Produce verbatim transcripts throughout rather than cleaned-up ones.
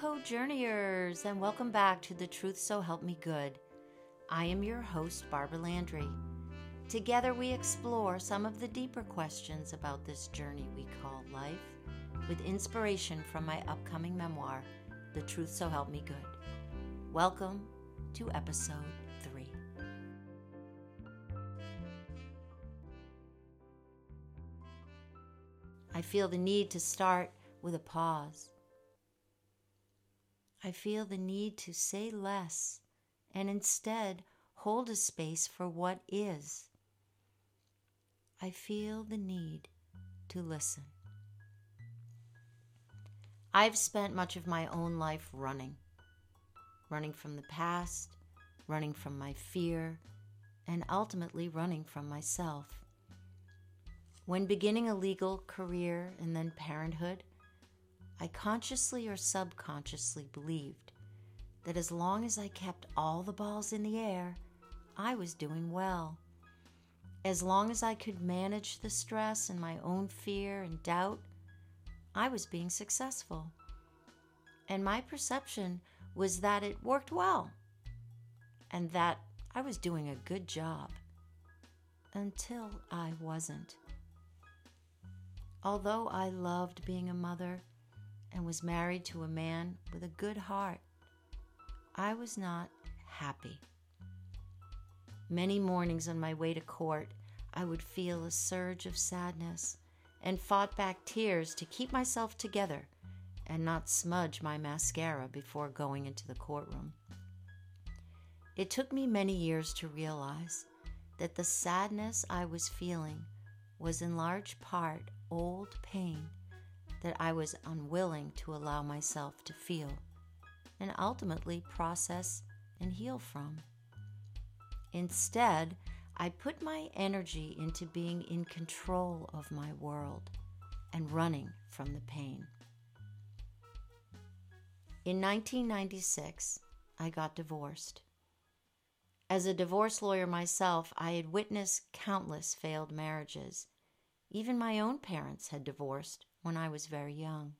co-journeyers, and welcome back to The Truth So Help Me Good. I am your host, Barbara Landry. Together we explore some of the deeper questions about this journey we call life, with inspiration from my upcoming memoir, The Truth So Help Me Good. Welcome to episode three. I feel the need to start with a pause. I feel the need to say less and instead hold a space for what is. I feel the need to listen. I've spent much of my own life running. Running from the past, running from my fear, and ultimately running from myself. When beginning a legal career and then parenthood, I consciously or subconsciously believed that as long as I kept all the balls in the air, I was doing well. As long as I could manage the stress and my own fear and doubt, I was being successful. And my perception was that it worked well and that I was doing a good job until I wasn't. Although I loved being a mother and was married to a man with a good heart, I was not happy. Many mornings on my way to court, I would feel a surge of sadness and fought back tears to keep myself together and not smudge my mascara before going into the courtroom. It took me many years to realize that the sadness I was feeling was in large part old pain that I was unwilling to allow myself to feel and ultimately process and heal from. Instead, I put my energy into being in control of my world and running from the pain. In nineteen ninety-six, I got divorced. As a divorce lawyer myself, I had witnessed countless failed marriages. Even my own parents had divorced when I was very young.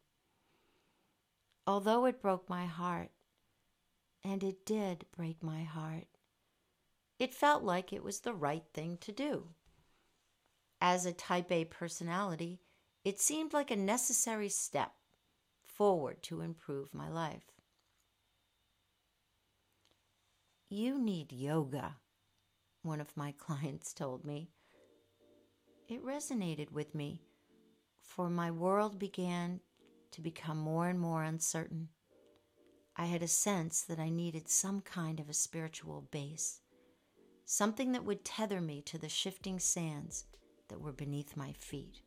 Although it broke my heart, and it did break my heart, it felt like it was the right thing to do. As a type A personality, it seemed like a necessary step forward to improve my life. "You need yoga," one of my clients told me. It resonated with me, for my world began to become more and more uncertain. I had a sense that I needed some kind of a spiritual base, something that would tether me to the shifting sands that were beneath my feet.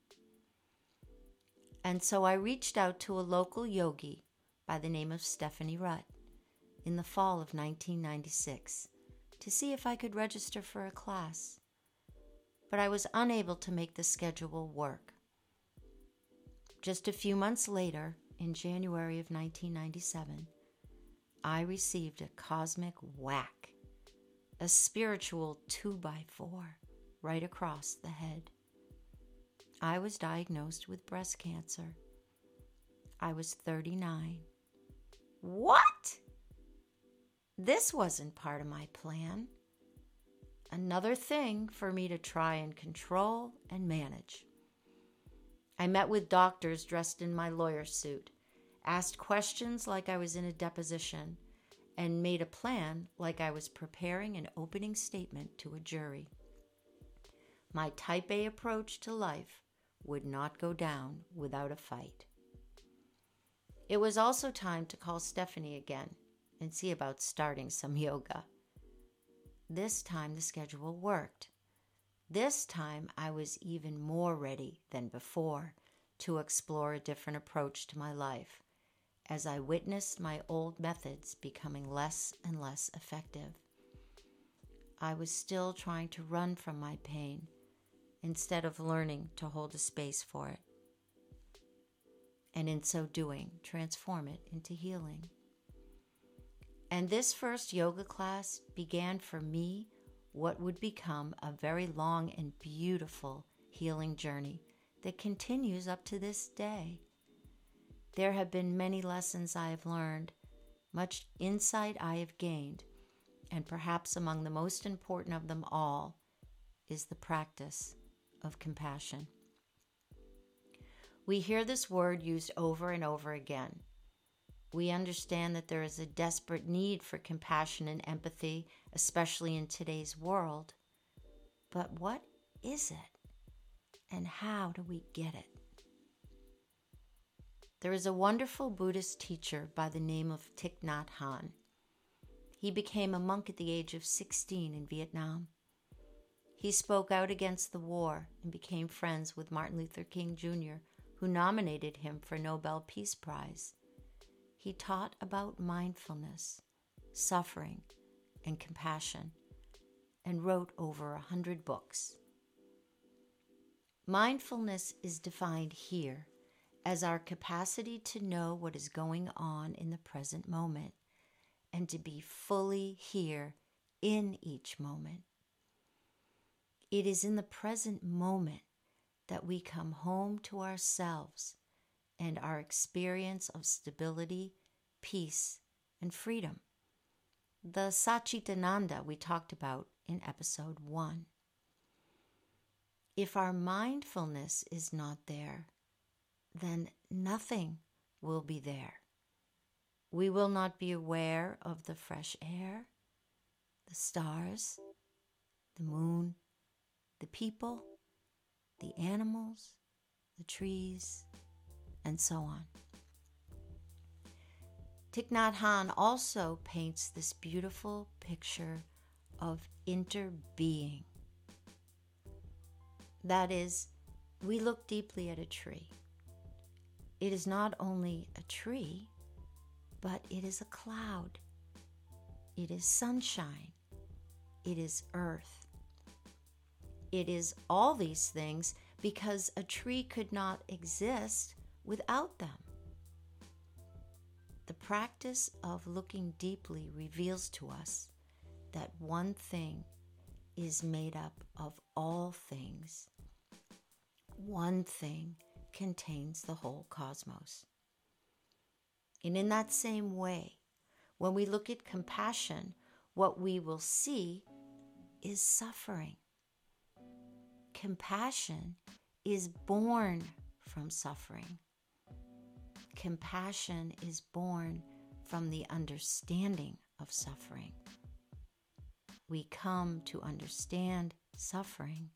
And so I reached out to a local yogi by the name of Stephanie Rutt in the fall of nineteen ninety-six to see if I could register for a class, but I was unable to make the schedule work. Just a few months later, in January of nineteen ninety-seven, I received a cosmic whack, a spiritual two by four, right across the head. I was diagnosed with breast cancer. I was thirty-nine. What? This wasn't part of my plan. Another thing for me to try and control and manage. I met with doctors dressed in my lawyer suit, asked questions like I was in a deposition, and made a plan like I was preparing an opening statement to a jury. My type A approach to life would not go down without a fight. It was also time to call Stephanie again and see about starting some yoga. This time the schedule worked. This time I was even more ready than before to explore a different approach to my life as I witnessed my old methods becoming less and less effective. I was still trying to run from my pain instead of learning to hold a space for it, and in so doing, transform it into healing. And this first yoga class began for me what would become a very long and beautiful healing journey that continues up to this day. There have been many lessons I have learned, much insight I have gained, and perhaps among the most important of them all is the practice of compassion. We hear this word used over and over again. We understand that there is a desperate need for compassion and empathy, especially in today's world. But what is it? And how do we get it? There is a wonderful Buddhist teacher by the name of Thich Nhat Hanh. He became a monk at the age of sixteen in Vietnam. He spoke out against the war and became friends with Martin Luther King Junior, who nominated him for a Nobel Peace Prize. He taught about mindfulness, suffering, and compassion, and wrote over a hundred books. Mindfulness is defined here as our capacity to know what is going on in the present moment and to be fully here in each moment. It is in the present moment that we come home to ourselves and our experience of stability, peace, and freedom. The Satchitananda we talked about in episode one. If our mindfulness is not there, then nothing will be there. We will not be aware of the fresh air, the stars, the moon, the people, the animals, the trees, and so on. Thich Nhat Hanh also paints this beautiful picture of interbeing. That is, we look deeply at a tree. It is not only a tree, but it is a cloud. It is sunshine. It is earth. It is all these things because a tree could not exist without them. The practice of looking deeply reveals to us that one thing is made up of all things. One thing contains the whole cosmos. And in that same way, when we look at compassion, what we will see is suffering. Compassion is born from suffering. Compassion is born from the understanding of suffering. We come to understand suffering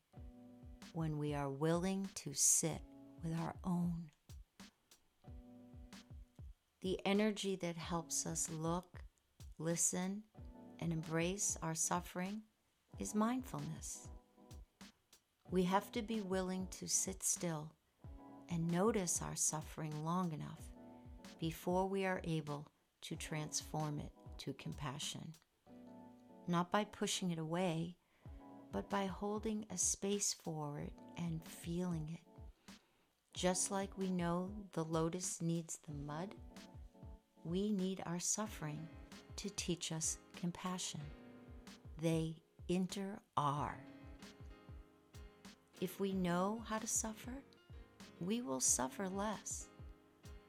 when we are willing to sit with our own. The energy that helps us look, listen, and embrace our suffering is mindfulness. We have to be willing to sit still and notice our suffering long enough before we are able to transform it to compassion. Not by pushing it away, but by holding a space for it and feeling it. Just like we know the lotus needs the mud, we need our suffering to teach us compassion. They inter are. If we know how to suffer, we will suffer less.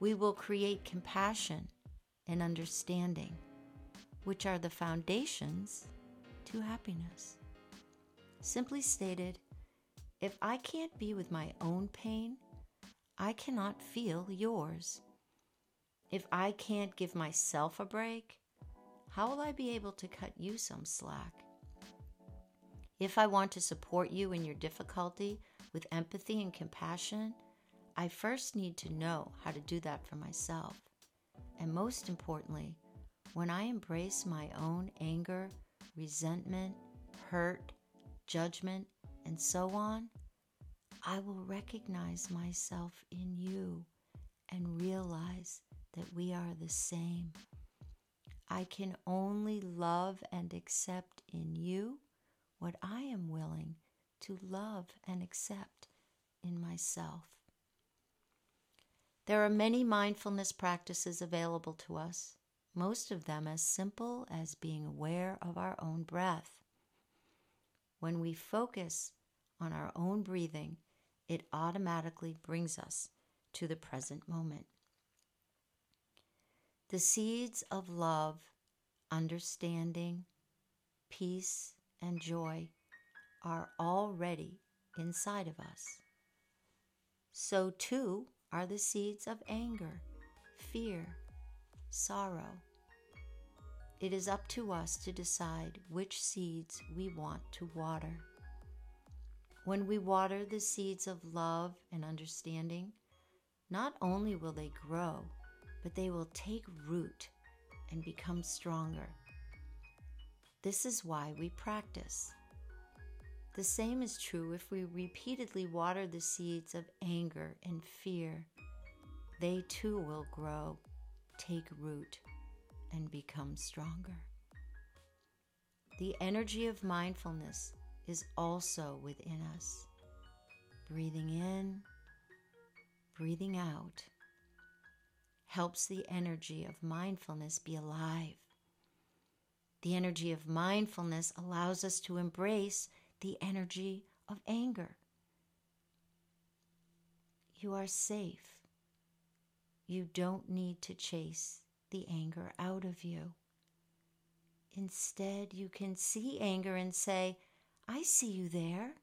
We will create compassion and understanding, which are the foundations to happiness. Simply stated, if I can't be with my own pain, I cannot feel yours. If I can't give myself a break, how will I be able to cut you some slack? If I want to support you in your difficulty with empathy and compassion, I first need to know how to do that for myself. And most importantly, when I embrace my own anger, resentment, hurt, judgment, and so on, I will recognize myself in you and realize that we are the same. I can only love and accept in you what I am willing to love and accept in myself. There are many mindfulness practices available to us, most of them as simple as being aware of our own breath. When we focus on our own breathing, it automatically brings us to the present moment. the seeds of love, understanding, peace, and joy are already inside of us. So too are the seeds of anger, fear, sorrow. It is up to us to decide which seeds we want to water. When we water the seeds of love and understanding, not only will they grow, but they will take root and become stronger. This is why we practice. The same is true if we repeatedly water the seeds of anger and fear. They too will grow, take root, and become stronger. The energy of mindfulness is also within us. Breathing in, breathing out helps the energy of mindfulness be alive. The energy of mindfulness allows us to embrace the energy of anger. You are safe. You don't need to chase the anger out of you. Instead, you can see anger and say, I see you there,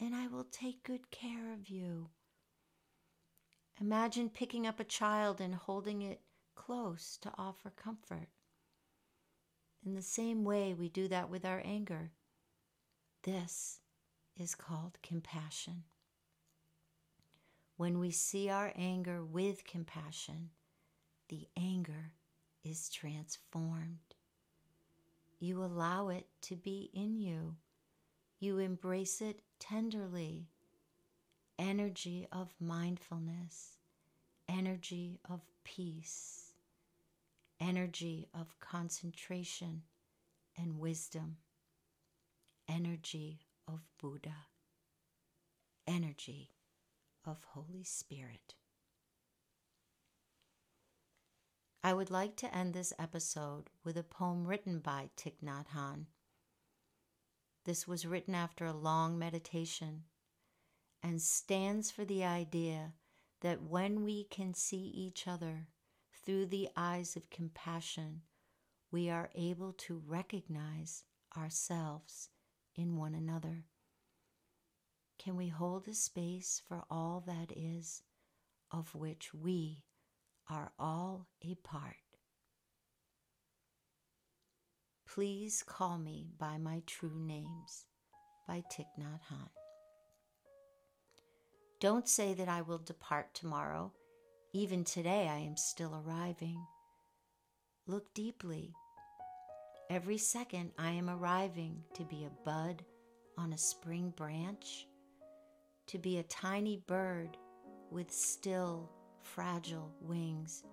and I will take good care of you. Imagine picking up a child and holding it close to offer comfort. In the same way, we do that with our anger. This is called compassion. When we see our anger with compassion, the anger is transformed. You allow it to be in you. You embrace it tenderly. Energy of mindfulness, energy of peace, energy of concentration and wisdom, energy of Buddha, energy of Holy Spirit. I would like to end this episode with a poem written by Thich Nhat Hanh. This was written after a long meditation, and stands for the idea that when we can see each other through the eyes of compassion, we are able to recognize ourselves in one another. Can we hold a space for all that is, of which we are all a part? Please call me by my true names, by Thich Nhat Hanh. Don't say that I will depart tomorrow. Even today I am still arriving. Look deeply. Every second I am arriving to be a bud on a spring branch, to be a tiny bird with still, fragile wings,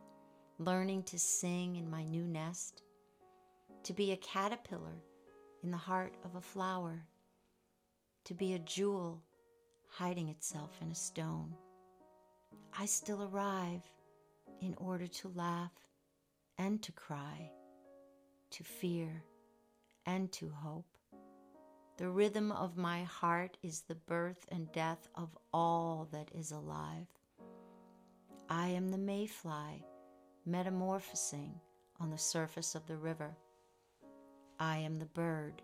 learning to sing in my new nest, to be a caterpillar in the heart of a flower, to be a jewel hiding itself in a stone. I still arrive in order to laugh and to cry, to fear and to hope. The rhythm of my heart is the birth and death of all that is alive. I am the mayfly metamorphosing on the surface of the river. I am the bird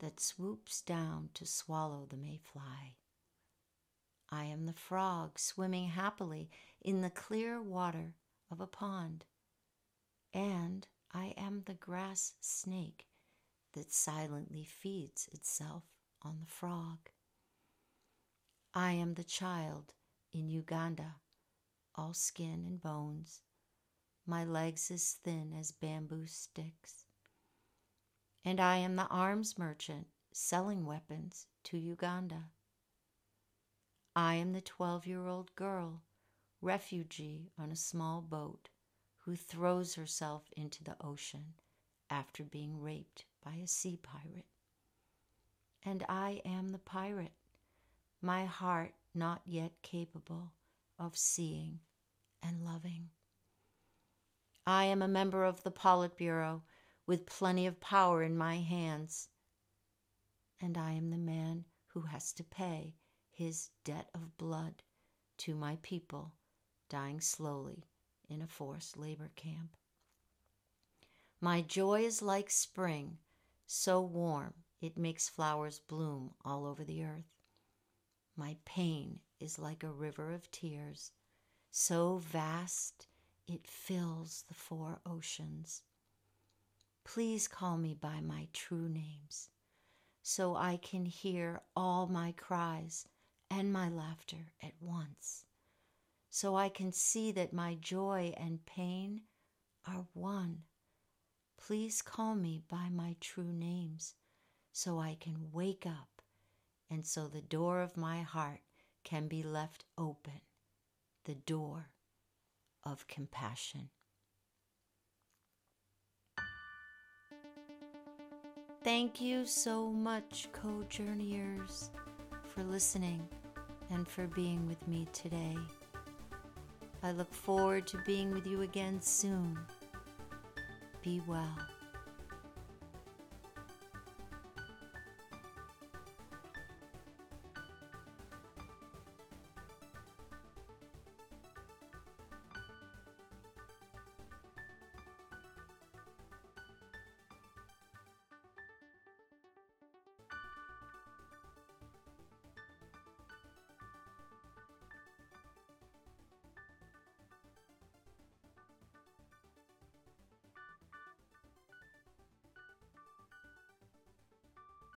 that swoops down to swallow the mayfly. I am the frog swimming happily in the clear water of a pond. And I am the grass snake that silently feeds itself on the frog. I am the child in Uganda, all skin and bones, my legs as thin as bamboo sticks. And I am the arms merchant selling weapons to Uganda. I am the twelve-year-old girl, refugee on a small boat, who throws herself into the ocean after being raped by a sea pirate. And I am the pirate, my heart not yet capable of seeing and loving. I am a member of the Politburo with plenty of power in my hands. And I am the man who has to pay his debt of blood to my people dying slowly in a forced labor camp. My joy is like spring, so warm it makes flowers bloom all over the earth. My pain is like a river of tears, so vast it fills the four oceans. Please call me by my true names, so I can hear all my cries and my laughter at once, so I can see that my joy and pain are one. Please call me by my true names, so I can wake up, and so the door of my heart can be left open, the door of compassion. Thank you so much, co-journeyers, for listening and for being with me today. I look forward to being with you again soon. Be well.